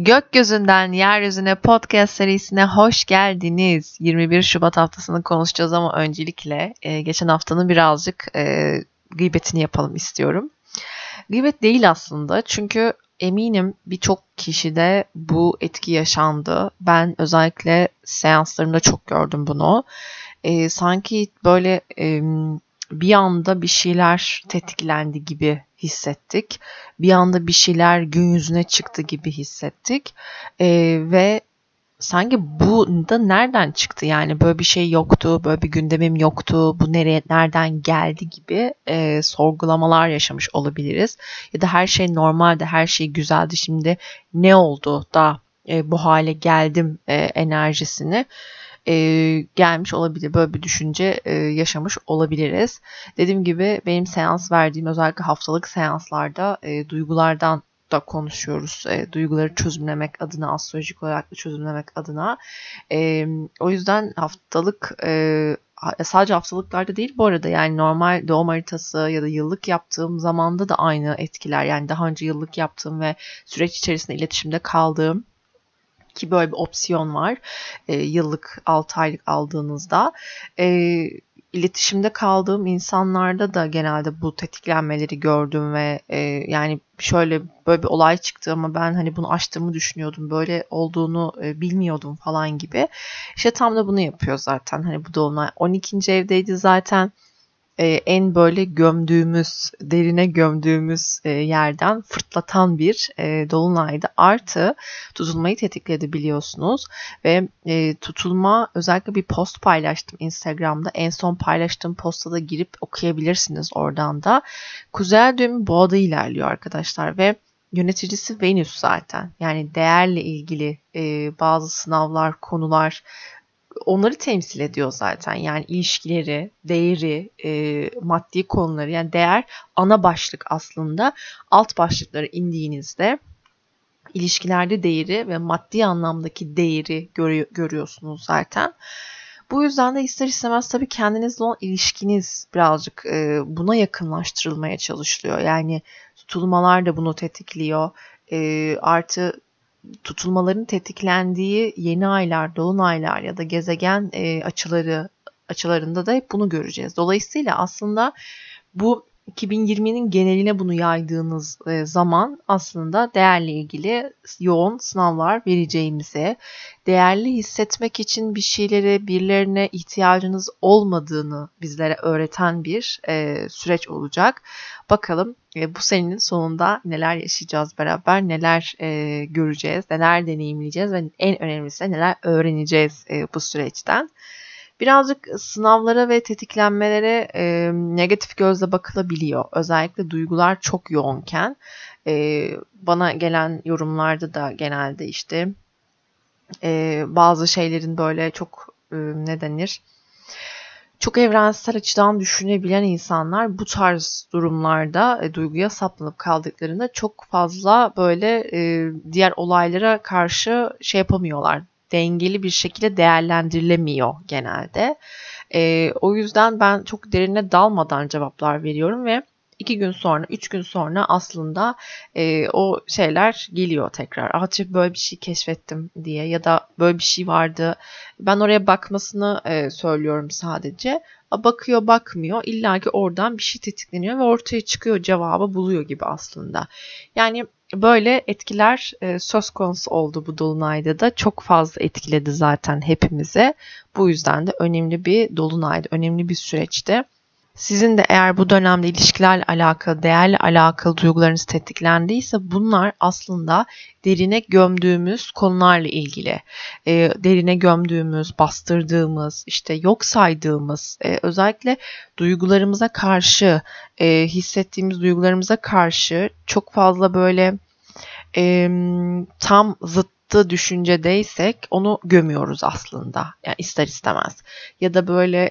Gökyüzünden Yeryüzüne podcast serisine hoş geldiniz. 21 Şubat haftasını konuşacağız ama öncelikle geçen haftanın birazcık gıybetini yapalım istiyorum. Gıybet değil aslında, çünkü eminim birçok kişide bu etki yaşandı. Ben özellikle seanslarımda çok gördüm bunu. Sanki böyle bir anda bir şeyler tetiklendi gibi hissettik. Bir anda bir şeyler gün yüzüne çıktı gibi hissettik. Ve sanki bu da nereden çıktı? Yani böyle bir şey yoktu, böyle bir gündemim yoktu, bu nereden geldi gibi sorgulamalar yaşamış olabiliriz. Ya da her şey normaldi, her şey güzeldi, şimdi ne oldu da bu hale geldim enerjisini gelmiş olabilir. Böyle bir düşünce yaşamış olabiliriz. Dediğim gibi benim seans verdiğim, özellikle haftalık seanslarda duygulardan da konuşuyoruz. Duyguları çözümlemek adına, astrolojik olarak da çözümlemek adına. O yüzden haftalık, sadece haftalıklarda değil bu arada, yani normal doğum haritası ya da yıllık yaptığım zamanda da aynı etkiler. Yani daha önce yıllık yaptığım ve süreç içerisinde iletişimde kaldığım, ki böyle bir opsiyon var yıllık 6 aylık aldığınızda. İletişimde kaldığım insanlarda da genelde bu tetiklenmeleri gördüm ve yani şöyle böyle bir olay çıktı ama ben hani bunu aştığımı düşünüyordum, böyle olduğunu bilmiyordum falan gibi. İşte tam da bunu yapıyor zaten, hani bu dolunay 12. evdeydi zaten. En böyle gömdüğümüz, derine gömdüğümüz yerden fırtlatan bir dolunaydı. Artı tutulmayı tetikledi biliyorsunuz. Ve tutulma, özellikle bir post paylaştım Instagram'da. En son paylaştığım posta da girip okuyabilirsiniz oradan da. Kuzey düğümü Boğa'da ilerliyor arkadaşlar ve yöneticisi Venüs zaten. Yani değerle ilgili bazı sınavlar, konular, onları temsil ediyor zaten. Yani ilişkileri, değeri, maddi konuları, yani değer ana başlık aslında. Alt başlıklara indiğinizde ilişkilerde değeri ve maddi anlamdaki değeri görüyorsunuz zaten. Bu yüzden de ister istemez tabii kendinizle olan ilişkiniz birazcık buna yakınlaştırılmaya çalışılıyor. Yani tutulmalar da bunu tetikliyor. Artı tutulmaların tetiklendiği yeni aylar, dolunaylar ya da gezegen açılarında da hep bunu göreceğiz. Dolayısıyla aslında bu 2020'nin geneline bunu yaydığınız zaman aslında değerle ilgili yoğun sınavlar vereceğimize, değerli hissetmek için bir şeylere, birilerine ihtiyacınız olmadığını bizlere öğreten bir süreç olacak. Bakalım bu senenin sonunda neler yaşayacağız beraber, neler göreceğiz, neler deneyimleyeceğiz ve en önemlisi de neler öğreneceğiz bu süreçten. Birazcık sınavlara ve tetiklenmelere negatif gözle bakılabiliyor. Özellikle duygular çok yoğunken bana gelen yorumlarda da genelde işte bazı şeylerin böyle çok ne denir? Çok evrensel açıdan düşünebilen insanlar bu tarz durumlarda duyguya saplanıp kaldıklarında çok fazla böyle diğer olaylara karşı şey yapamıyorlar. Dengeli bir şekilde değerlendirilemiyor genelde. O yüzden ben çok derine dalmadan cevaplar veriyorum ve 2 gün sonra, 3 gün sonra aslında o şeyler geliyor tekrar. Acaba böyle bir şey keşfettim diye ya da böyle bir şey vardı. Ben oraya bakmasını söylüyorum sadece. Bakıyor, bakmıyor. İlla ki oradan bir şey tetikleniyor ve ortaya çıkıyor, cevabı buluyor gibi aslında. Yani böyle etkiler söz konusu oldu bu dolunayda da. Çok fazla etkiledi zaten hepimize. Bu yüzden de önemli bir dolunaydı, önemli bir süreçti. Sizin de eğer bu dönemde ilişkilerle alakalı, değerle alakalı duygularınız tetiklendiyse bunlar aslında derine gömdüğümüz konularla ilgili. Derine gömdüğümüz, bastırdığımız, işte yok saydığımız, özellikle duygularımıza karşı, hissettiğimiz duygularımıza karşı çok fazla böyle tam zıt düşüncedeysek onu gömüyoruz aslında. Yani ister istemez. Ya da böyle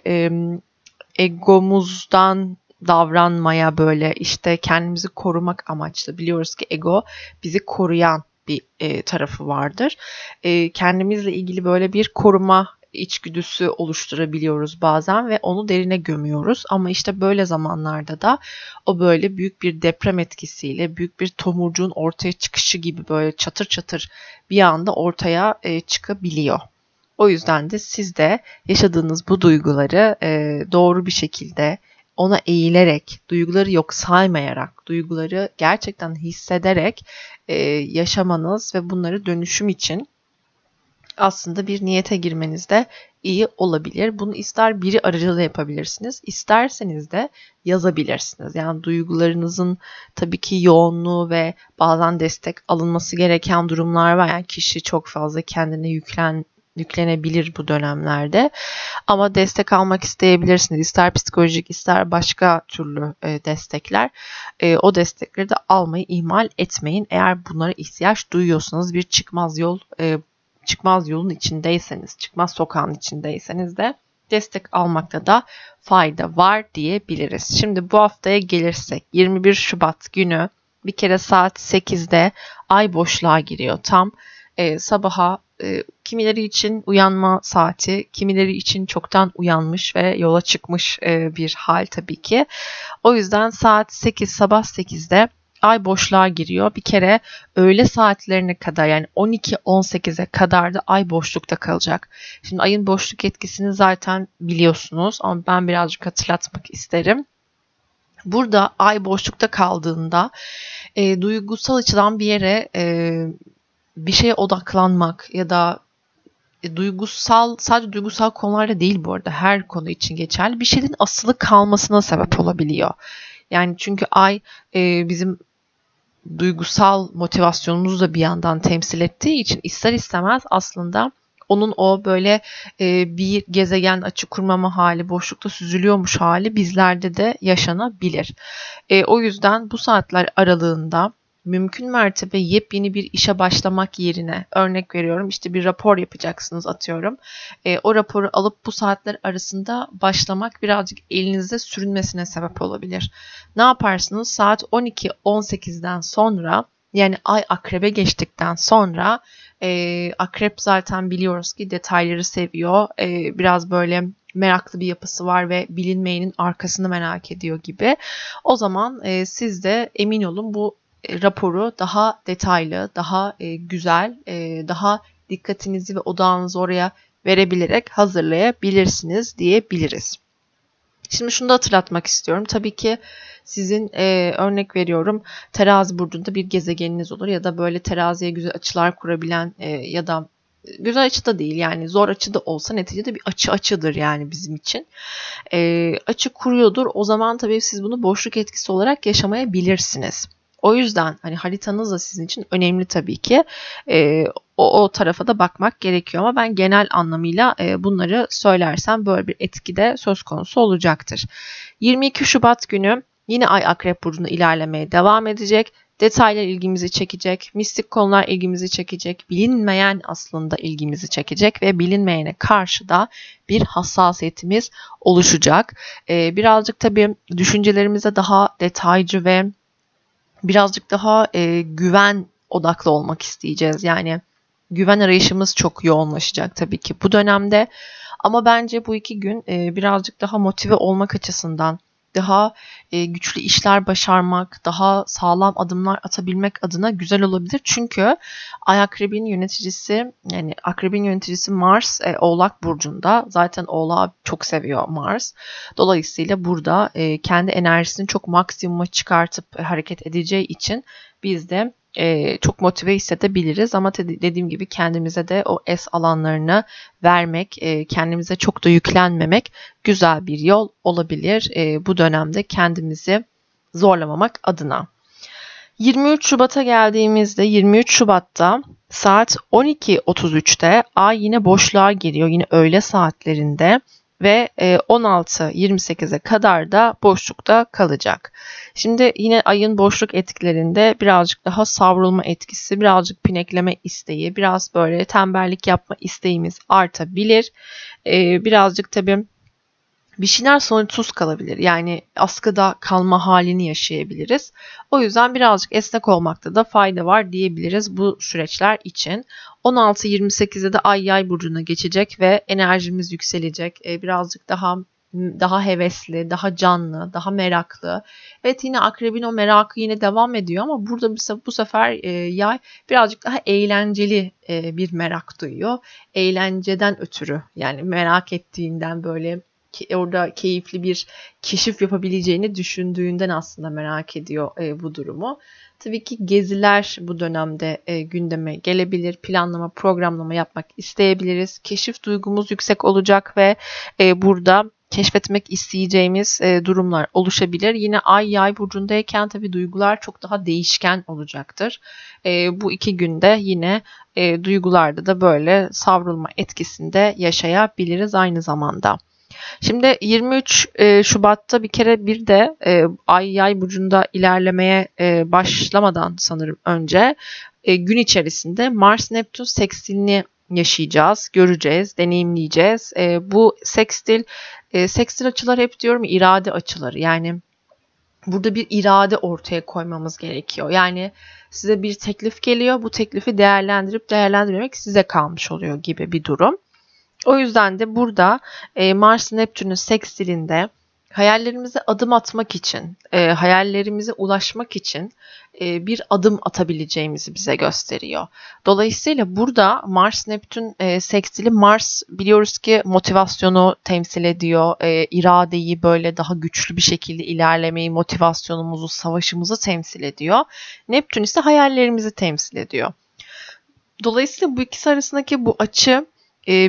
egomuzdan davranmaya, böyle işte kendimizi korumak amaçlı, biliyoruz ki ego bizi koruyan bir tarafı vardır. Kendimizle ilgili böyle bir koruma içgüdüsü oluşturabiliyoruz bazen ve onu derine gömüyoruz. Ama işte böyle zamanlarda da o böyle büyük bir deprem etkisiyle, büyük bir tomurcuğun ortaya çıkışı gibi böyle çatır çatır bir anda ortaya çıkabiliyor. O yüzden de siz de yaşadığınız bu duyguları doğru bir şekilde ona eğilerek, duyguları yok saymayarak, duyguları gerçekten hissederek yaşamanız ve bunları dönüşüm için aslında bir niyete girmeniz de iyi olabilir. Bunu ister biri aracılığıyla yapabilirsiniz, isterseniz de yazabilirsiniz. Yani duygularınızın tabii ki yoğunluğu ve bazen destek alınması gereken durumlar var. Yani kişi çok fazla kendine yüklenebilir bu dönemlerde. Ama destek almak isteyebilirsiniz. İster psikolojik, ister başka türlü destekler. O destekleri de almayı ihmal etmeyin. Eğer bunlara ihtiyaç duyuyorsanız, bir çıkmaz yolun içindeyseniz, çıkmaz sokağın içindeyseniz de destek almakta da fayda var diyebiliriz. Şimdi bu haftaya gelirsek, 21 Şubat günü bir kere saat 8'de ay boşluğa giriyor. Tam sabaha kimileri için uyanma saati, kimileri için çoktan uyanmış ve yola çıkmış bir hal tabii ki. O yüzden saat 8, sabah 8'de ay boşluğa giriyor. Bir kere öğle saatlerine kadar, yani 12-18'e kadar da ay boşlukta kalacak. Şimdi ayın boşluk etkisini zaten biliyorsunuz ama ben birazcık hatırlatmak isterim. Burada ay boşlukta kaldığında duygusal açıdan bir yere bir şeye odaklanmak ya da sadece duygusal konularda değil bu arada, her konu için geçerli, bir şeyin asılı kalmasına sebep olabiliyor. Yani çünkü ay bizim duygusal motivasyonumuzu da bir yandan temsil ettiği için ister istemez aslında onun o böyle bir gezegen açı kurmama hali, boşlukta süzülüyormuş hali bizlerde de yaşanabilir. O yüzden bu saatler aralığında mümkün mertebe yepyeni bir işe başlamak yerine, örnek veriyorum işte bir rapor yapacaksınız atıyorum. O raporu alıp bu saatler arasında başlamak birazcık elinizde sürünmesine sebep olabilir. Ne yaparsınız? Saat 12-18'den sonra, yani ay akrebe geçtikten sonra, akrep zaten biliyoruz ki detayları seviyor. Biraz böyle meraklı bir yapısı var ve bilinmeyenin arkasını merak ediyor gibi. O zaman siz de emin olun bu raporu daha detaylı, daha güzel, daha dikkatinizi ve odağınızı oraya verebilerek hazırlayabilirsiniz diyebiliriz. Şimdi şunu da hatırlatmak istiyorum. Tabii ki sizin örnek veriyorum terazi burcunda bir gezegeniniz olur ya da böyle teraziye güzel açılar kurabilen ya da güzel açı da değil, yani zor açı da olsa neticede bir açıdır yani bizim için. Açı kuruyordur. O zaman tabii siz bunu boşluk etkisi olarak yaşamayabilirsiniz. O yüzden hani haritanız da sizin için önemli tabii ki. O tarafa da bakmak gerekiyor ama ben genel anlamıyla bunları söylersem böyle bir etki de söz konusu olacaktır. 22 Şubat günü yine ay Akrep burcunda ilerlemeye devam edecek. Detaylar ilgimizi çekecek, mistik konular ilgimizi çekecek, bilinmeyen aslında ilgimizi çekecek ve bilinmeyene karşı da bir hassasiyetimiz oluşacak. Birazcık tabii düşüncelerimize daha detaycı ve birazcık daha güven odaklı olmak isteyeceğiz. Yani güven arayışımız çok yoğunlaşacak tabii ki bu dönemde. Ama bence bu iki gün birazcık daha motive olmak açısından, daha güçlü işler başarmak, daha sağlam adımlar atabilmek adına güzel olabilir. Çünkü Ay Akrebin yöneticisi, yani Akrebin yöneticisi Mars Oğlak burcunda. Zaten Oğlak'ı çok seviyor Mars. Dolayısıyla burada kendi enerjisini çok maksimuma çıkartıp hareket edeceği için biz de çok motive hissedebiliriz. Ama dediğim gibi kendimize de o es alanlarını vermek, kendimize çok da yüklenmemek güzel bir yol olabilir bu dönemde kendimizi zorlamamak adına. 23 Şubat'a geldiğimizde 23 Şubat'ta saat 12.33'te ay yine boşluğa giriyor, yine öğle saatlerinde ve 16-28'e kadar da boşlukta kalacak. Şimdi yine ayın boşluk etkilerinde birazcık daha savrulma etkisi, birazcık pinekleme isteği, biraz böyle tembellik yapma isteğimiz artabilir. Birazcık tabii bir şeyler sonuçsuz kalabilir. Yani askıda kalma halini yaşayabiliriz. O yüzden birazcık esnek olmakta da fayda var diyebiliriz bu süreçler için. 16-28'de de Ay Yay burcuna geçecek ve enerjimiz yükselecek. Birazcık daha hevesli, daha canlı, daha meraklı. Evet, yine Akrebin o merakı yine devam ediyor ama burada bu sefer Yay birazcık daha eğlenceli bir merak duyuyor. Eğlenceden ötürü, yani merak ettiğinden, böyle orada keyifli bir keşif yapabileceğini düşündüğünden aslında merak ediyor bu durumu. Tabii ki geziler bu dönemde gündeme gelebilir. Planlama, programlama yapmak isteyebiliriz. Keşif duygumuz yüksek olacak ve burada keşfetmek isteyeceğimiz durumlar oluşabilir. Yine Ay Yay burcundayken tabii duygular çok daha değişken olacaktır. Bu iki günde yine duygularda da böyle savrulma etkisinde yaşayabiliriz aynı zamanda. Şimdi 23 Şubat'ta bir kere bir de Ay Yay burcunda ilerlemeye başlamadan sanırım önce gün içerisinde Mars-Neptün seksilini yaşayacağız, göreceğiz, deneyimleyeceğiz. Bu sekstil açılar hep diyorum irade açıları. Yani burada bir irade ortaya koymamız gerekiyor. Yani size bir teklif geliyor, bu teklifi değerlendirip değerlendirmemek size kalmış oluyor gibi bir durum. O yüzden de burada Mars-Neptün'ün sekstilinde hayallerimize adım atmak için, hayallerimize ulaşmak için bir adım atabileceğimizi bize gösteriyor. Dolayısıyla burada Mars-Neptün seksili, Mars biliyoruz ki motivasyonu temsil ediyor, iradeyi böyle daha güçlü bir şekilde ilerlemeyi, motivasyonumuzu, savaşımızı temsil ediyor. Neptün ise hayallerimizi temsil ediyor. Dolayısıyla bu ikisi arasındaki bu açı,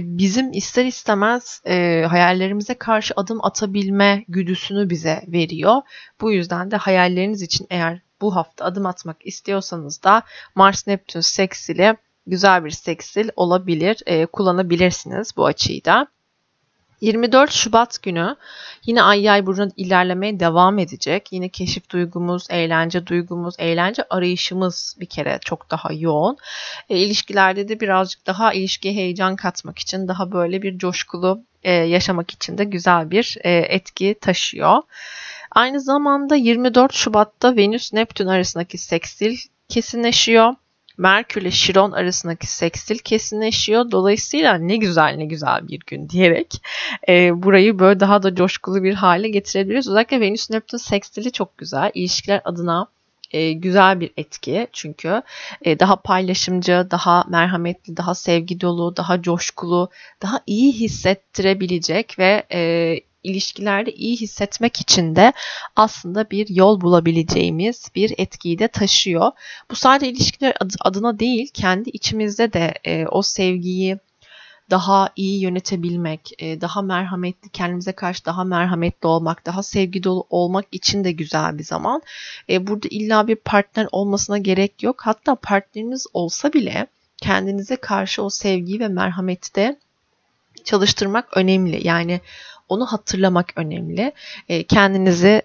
bizim ister istemez hayallerimize karşı adım atabilme güdüsünü bize veriyor. Bu yüzden de hayalleriniz için eğer bu hafta adım atmak istiyorsanız da Mars-Neptün seksili güzel bir seksil olabilir. Kullanabilirsiniz bu açıyı da. 24 Şubat günü yine Ay Yay burcuna ilerlemeye devam edecek. Yine keşif duygumuz, eğlence duygumuz, eğlence arayışımız bir kere çok daha yoğun. İlişkilerde de birazcık daha ilişkiye heyecan katmak için, daha böyle bir coşkulu yaşamak için de güzel bir etki taşıyor. Aynı zamanda 24 Şubat'ta Venüs-Neptün arasındaki seksil kesinleşiyor. Merkür ile Şiron arasındaki seksil kesinleşiyor. Dolayısıyla ne güzel bir gün diyerek burayı böyle daha da coşkulu bir hale getirebiliriz. Özellikle Venüs-Neptün seksili çok güzel. İlişkiler adına güzel bir etki. Çünkü daha paylaşımcı, daha merhametli, daha sevgi dolu, daha coşkulu, daha iyi hissettirebilecek ve ilişkilerde iyi hissetmek için de aslında bir yol bulabileceğimiz bir etkiyi de taşıyor. Bu sadece ilişkiler adına değil, kendi içimizde de o sevgiyi daha iyi yönetebilmek, daha merhametli, kendimize karşı daha merhametli olmak, daha sevgi dolu olmak için de güzel bir zaman. Burada illa bir partner olmasına gerek yok. Hatta partneriniz olsa bile kendinize karşı o sevgiyi ve merhameti de çalıştırmak önemli. Yani onu hatırlamak önemli. Kendinizi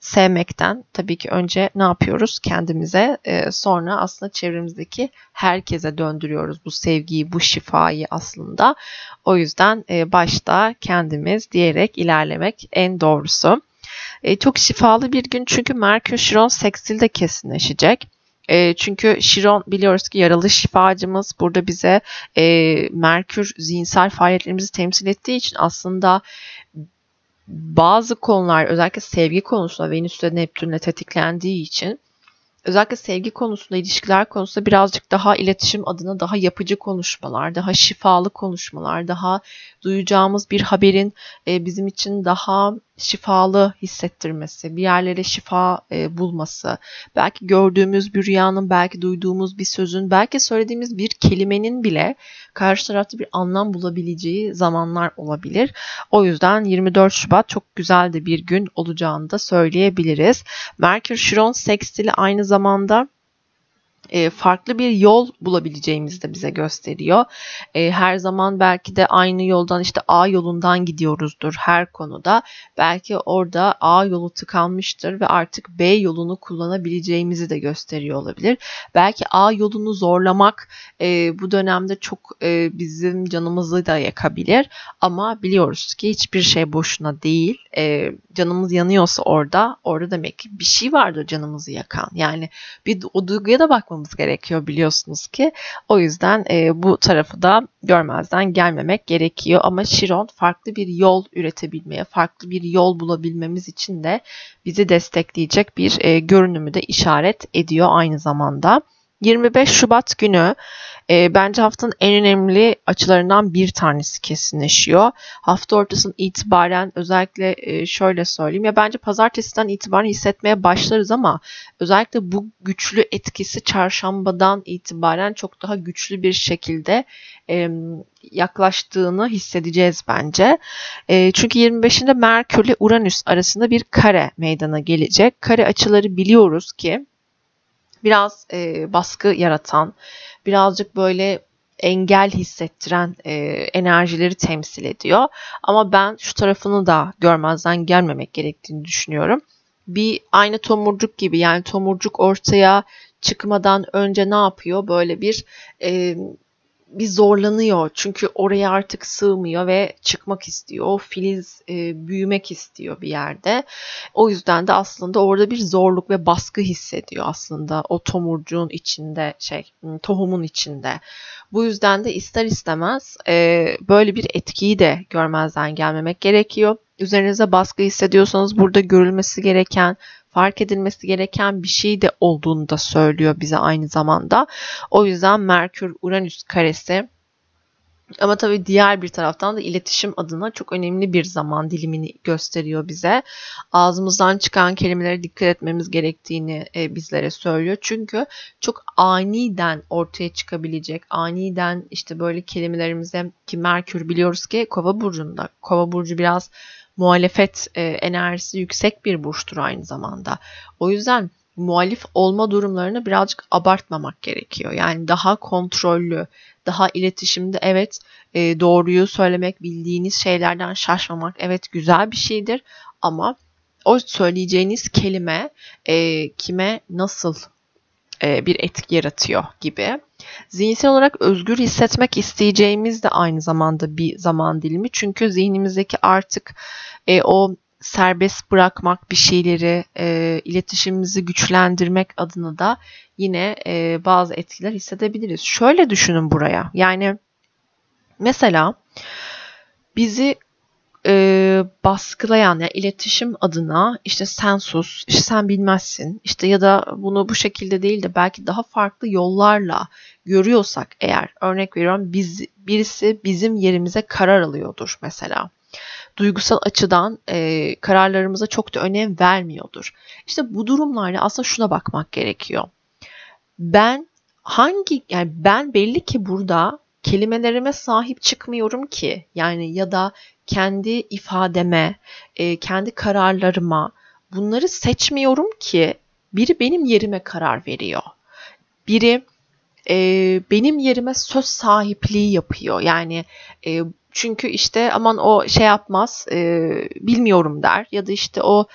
sevmekten tabii ki önce ne yapıyoruz? Kendimize, sonra aslında çevremizdeki herkese döndürüyoruz bu sevgiyi, bu şifayı aslında. O yüzden başta kendimiz diyerek ilerlemek en doğrusu. Çok şifalı bir gün çünkü Merkür Şiron seksilde kesinleşecek. Çünkü Şiron biliyoruz ki yaralı şifacımız, burada bize Merkür zihinsel faaliyetlerimizi temsil ettiği için aslında bazı konular, özellikle sevgi konusunda Venüs ve Neptün'le tetiklendiği için, özellikle sevgi konusunda, ilişkiler konusunda birazcık daha iletişim adına daha yapıcı konuşmalar, daha şifalı konuşmalar, daha duyacağımız bir haberin bizim için daha şifalı hissettirmesi, bir yerlere şifa bulması, belki gördüğümüz bir rüyanın, belki duyduğumuz bir sözün, belki söylediğimiz bir kelimenin bile karşı tarafta bir anlam bulabileceği zamanlar olabilir. O yüzden 24 Şubat çok güzel de bir gün olacağını da söyleyebiliriz. Merkür Şiron sekstili aynı zamanda farklı bir yol bulabileceğimizi de bize gösteriyor. Her zaman belki de aynı yoldan, işte A yolundan gidiyoruzdur her konuda. Belki orada A yolu tıkanmıştır ve artık B yolunu kullanabileceğimizi de gösteriyor olabilir. Belki A yolunu zorlamak bu dönemde çok bizim canımızı da yakabilir. Ama biliyoruz ki hiçbir şey boşuna değil. Canımız yanıyorsa orada demek ki bir şey vardır canımızı yakan. Yani bir o duyguya da bakmamız gerekiyor, biliyorsunuz ki. O yüzden bu tarafı da görmezden gelmemek gerekiyor. Ama Chiron farklı bir yol üretebilmeye, farklı bir yol bulabilmemiz için de bizi destekleyecek bir görünümü de işaret ediyor aynı zamanda. 25 Şubat günü bence haftanın en önemli açılarından bir tanesi kesinleşiyor. Hafta ortasından itibaren özellikle şöyle söyleyeyim, ya bence pazartesiden itibaren hissetmeye başlarız ama özellikle bu güçlü etkisi çarşambadan itibaren çok daha güçlü bir şekilde yaklaştığını hissedeceğiz bence. Çünkü 25'inde Merkür ile Uranüs arasında bir kare meydana gelecek. Kare açıları biliyoruz ki biraz baskı yaratan, birazcık böyle engel hissettiren enerjileri temsil ediyor. Ama ben şu tarafını da görmezden gelmemek gerektiğini düşünüyorum. Bir aynı tomurcuk gibi, yani tomurcuk ortaya çıkmadan önce ne yapıyor? Böyle bir zorlanıyor. Çünkü oraya artık sığmıyor ve çıkmak istiyor. O filiz büyümek istiyor bir yerde. O yüzden de aslında orada bir zorluk ve baskı hissediyor aslında o tomurcuğun içinde, tohumun içinde. Bu yüzden de ister istemez böyle bir etkiyi de görmezden gelmemek gerekiyor. Üzerinize baskı hissediyorsanız burada görülmesi gereken, fark edilmesi gereken bir şey de olduğunu da söylüyor bize aynı zamanda. O yüzden Merkür-Uranüs karesi, ama tabii diğer bir taraftan da iletişim adına çok önemli bir zaman dilimini gösteriyor bize. Ağzımızdan çıkan kelimelere dikkat etmemiz gerektiğini bizlere söylüyor. Çünkü çok aniden ortaya çıkabilecek, aniden işte böyle kelimelerimize, ki Merkür biliyoruz ki Kova burcunda. Kova burcu biraz muhalefet enerjisi yüksek bir burçtur aynı zamanda. O yüzden muhalif olma durumlarını birazcık abartmamak gerekiyor. Yani daha kontrollü, daha iletişimde, evet doğruyu söylemek, bildiğiniz şeylerden şaşmamak evet güzel bir şeydir. Ama o söyleyeceğiniz kelime kime nasıl bir etki yaratıyor gibi. Zihinsel olarak özgür hissetmek isteyeceğimiz de aynı zamanda bir zaman dilimi. Çünkü zihnimizdeki artık o serbest bırakmak, bir şeyleri, iletişimimizi güçlendirmek adına da yine bazı etkiler hissedebiliriz. Şöyle düşünün buraya. Yani mesela bizi baskılayan, yani iletişim adına işte sen sus, işte sen bilmezsin, işte ya da bunu bu şekilde değil de belki daha farklı yollarla görüyorsak eğer, örnek veriyorum, birisi bizim yerimize karar alıyordur mesela. Duygusal açıdan kararlarımıza çok da önem vermiyordur. İşte bu durumlarda aslında şuna bakmak gerekiyor. Ben belli ki burada kelimelerime sahip çıkmıyorum ki, yani ya da kendi ifademe, kendi kararlarıma, bunları seçmiyorum ki biri benim yerime karar veriyor. Biri benim yerime söz sahipliği yapıyor. Yani çünkü işte aman o şey yapmaz, bilmiyorum der, ya da işte o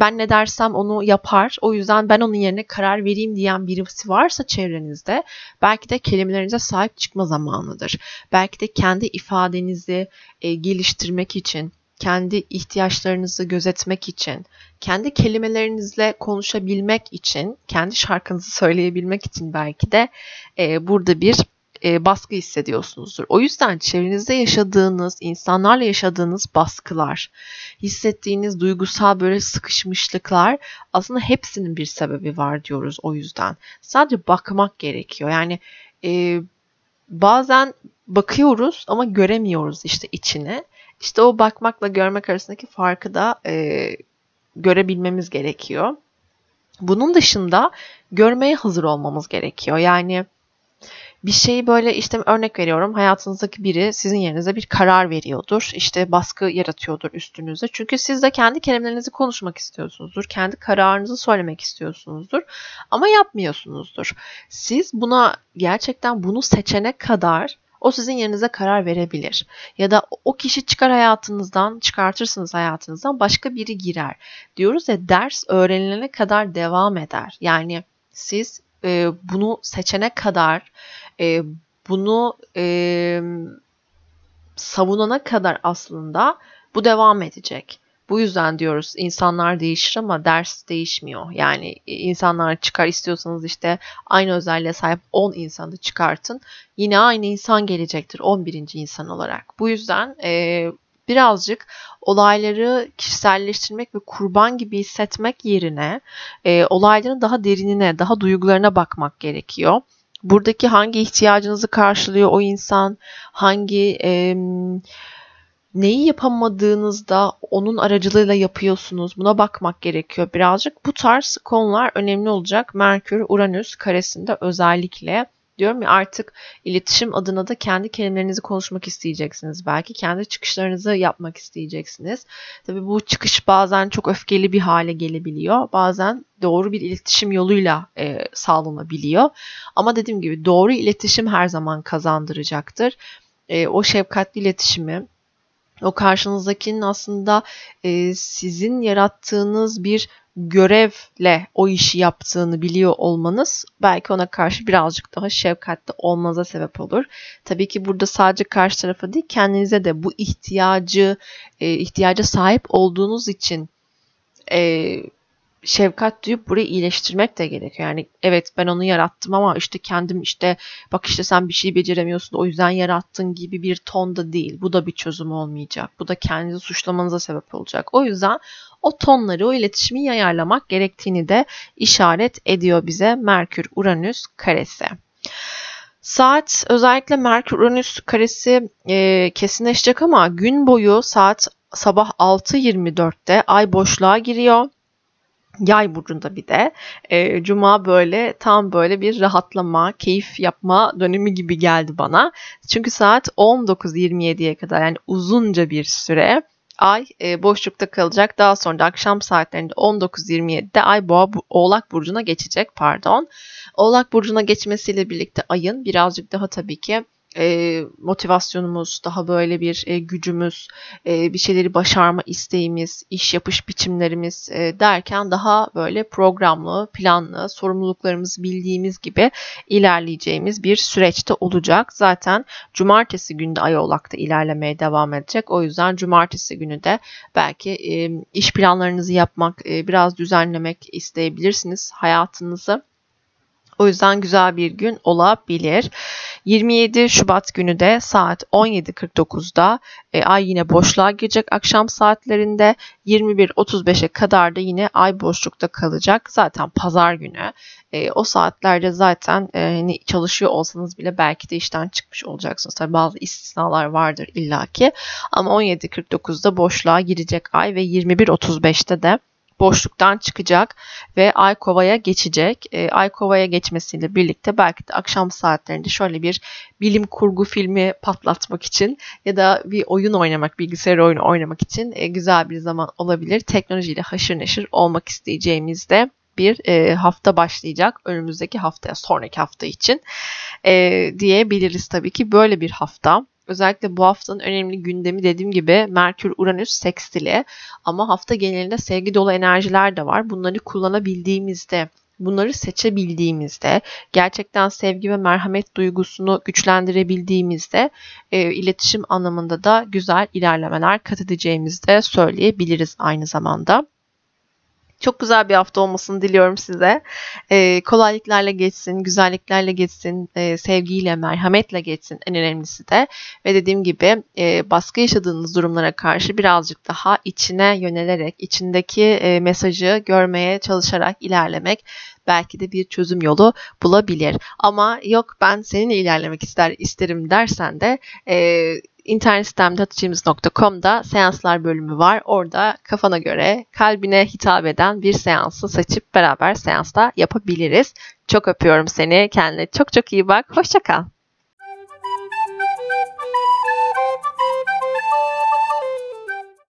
ben ne dersem onu yapar, o yüzden ben onun yerine karar vereyim diyen birisi varsa çevrenizde, belki de kelimelerinize sahip çıkma zamanıdır. Belki de kendi ifadenizi geliştirmek için, kendi ihtiyaçlarınızı gözetmek için, kendi kelimelerinizle konuşabilmek için, kendi şarkınızı söyleyebilmek için belki de burada bir baskı hissediyorsunuzdur. O yüzden çevrenizde yaşadığınız, insanlarla yaşadığınız baskılar, hissettiğiniz duygusal böyle sıkışmışlıklar aslında hepsinin bir sebebi var diyoruz o yüzden. Sadece bakmak gerekiyor. Yani bazen bakıyoruz ama göremiyoruz işte içine. İşte o bakmakla görmek arasındaki farkı da görebilmemiz gerekiyor. Bunun dışında görmeye hazır olmamız gerekiyor. Yani bir şeyi böyle işte örnek veriyorum, hayatınızdaki biri sizin yerinize bir karar veriyordur. İşte baskı yaratıyordur üstünüze. Çünkü siz de kendi kelimelerinizi konuşmak istiyorsunuzdur. Kendi kararınızı söylemek istiyorsunuzdur. Ama yapmıyorsunuzdur. Siz buna gerçekten bunu seçene kadar o sizin yerinize karar verebilir. Ya da o kişi çıkar hayatınızdan, çıkartırsınız hayatınızdan, başka biri girer. Diyoruz ya, ders öğrenilene kadar devam eder. Yani siz bunu seçene kadar, bunu savunana kadar aslında bu devam edecek. Bu yüzden diyoruz insanlar değişir ama ders değişmiyor. Yani insanlar çıkar, istiyorsanız işte aynı özelliğe sahip 10 insanı çıkartın. Yine aynı insan gelecektir 11. insan olarak. Bu yüzden birazcık olayları kişiselleştirmek ve kurban gibi hissetmek yerine olayların daha derinine, daha duygularına bakmak gerekiyor. Buradaki hangi ihtiyacınızı karşılıyor o insan, hangi... Neyi yapamadığınızda onun aracılığıyla yapıyorsunuz. Buna bakmak gerekiyor birazcık. Bu tarz konular önemli olacak. Merkür, Uranüs karesinde özellikle diyorum ya, artık iletişim adına da kendi kelimelerinizi konuşmak isteyeceksiniz. Belki kendi çıkışlarınızı yapmak isteyeceksiniz. Tabii bu çıkış bazen çok öfkeli bir hale gelebiliyor. Bazen doğru bir iletişim yoluyla sağlanabiliyor. Ama dediğim gibi doğru iletişim her zaman kazandıracaktır. O şefkatli iletişimi, o karşınızdakinin aslında sizin yarattığınız bir görevle o işi yaptığını biliyor olmanız belki ona karşı birazcık daha şefkatli olmanıza sebep olur. Tabii ki burada sadece karşı tarafa değil, kendinize de bu ihtiyaca sahip olduğunuz için şefkat duyup burayı iyileştirmek de gerekiyor. Yani evet, ben onu yarattım ama işte kendim, işte bak işte sen bir şey beceremiyorsun o yüzden yarattın gibi bir ton da değil. Bu da bir çözüm olmayacak. Bu da kendinizi suçlamanıza sebep olacak. O yüzden o tonları, o iletişimi ayarlamak gerektiğini de işaret ediyor bize Merkür Uranüs karesi. Saat, özellikle Merkür Uranüs karesi kesinleşecek ama gün boyu saat sabah 6:24'te ay boşluğa giriyor. Yay burcunda bir de cuma böyle tam böyle bir rahatlama, keyif yapma dönemi gibi geldi bana. Çünkü saat 19:27'ye kadar, yani uzunca bir süre ay boşlukta kalacak. Daha sonra da akşam saatlerinde 19:27'de ay Oğlak burcuna geçecek. Oğlak burcuna geçmesiyle birlikte ayın birazcık daha tabii ki motivasyonumuz, daha böyle bir gücümüz, bir şeyleri başarma isteğimiz, iş yapış biçimlerimiz derken daha böyle programlı, planlı, sorumluluklarımızı bildiğimiz gibi ilerleyeceğimiz bir süreçte olacak. Zaten cumartesi günü de Ay Oğlak'ta ilerlemeye devam edecek. O yüzden cumartesi günü de belki iş planlarınızı yapmak, biraz düzenlemek isteyebilirsiniz hayatınızı. O yüzden güzel bir gün olabilir. 27 Şubat günü de saat 17:49'da ay yine boşluğa girecek akşam saatlerinde. 21:35'e kadar da yine ay boşlukta kalacak. Zaten pazar günü o saatlerde zaten çalışıyor olsanız bile belki de işten çıkmış olacaksınız. Tabii bazı istisnalar vardır illaki, ama 17:49'da boşluğa girecek ay ve 21:35'te de boşluktan çıkacak ve Ay Kova'ya geçecek. Ay Kova'ya geçmesiyle birlikte belki de akşam saatlerinde şöyle bir bilim kurgu filmi patlatmak için ya da bir oyun oynamak, bilgisayar oyunu oynamak için güzel bir zaman olabilir. Teknolojiyle haşır neşir olmak isteyeceğimiz de bir hafta başlayacak. Önümüzdeki haftaya, sonraki hafta için diyebiliriz tabii ki böyle bir hafta. Özellikle bu haftanın önemli gündemi dediğim gibi Merkür-Uranüs sekstili, ama hafta genelinde sevgi dolu enerjiler de var. Bunları kullanabildiğimizde, bunları seçebildiğimizde, gerçekten sevgi ve merhamet duygusunu güçlendirebildiğimizde iletişim anlamında da güzel ilerlemeler kat edeceğimizi de söyleyebiliriz aynı zamanda. Çok güzel bir hafta olmasını diliyorum size. Kolaylıklarla geçsin, güzelliklerle geçsin, sevgiyle, merhametle geçsin en önemlisi de. Ve dediğim gibi baskı yaşadığınız durumlara karşı birazcık daha içine yönelerek, içindeki mesajı görmeye çalışarak ilerlemek belki de bir çözüm yolu bulabilir. Ama yok ben seninle ilerlemek isterim dersen de İnternet sitemde hatice'miz.com'da seanslar bölümü var. Orada kafana göre kalbine hitap eden bir seansı seçip beraber seansta yapabiliriz. Çok öpüyorum seni. Kendine çok iyi bak. Hoşça kal.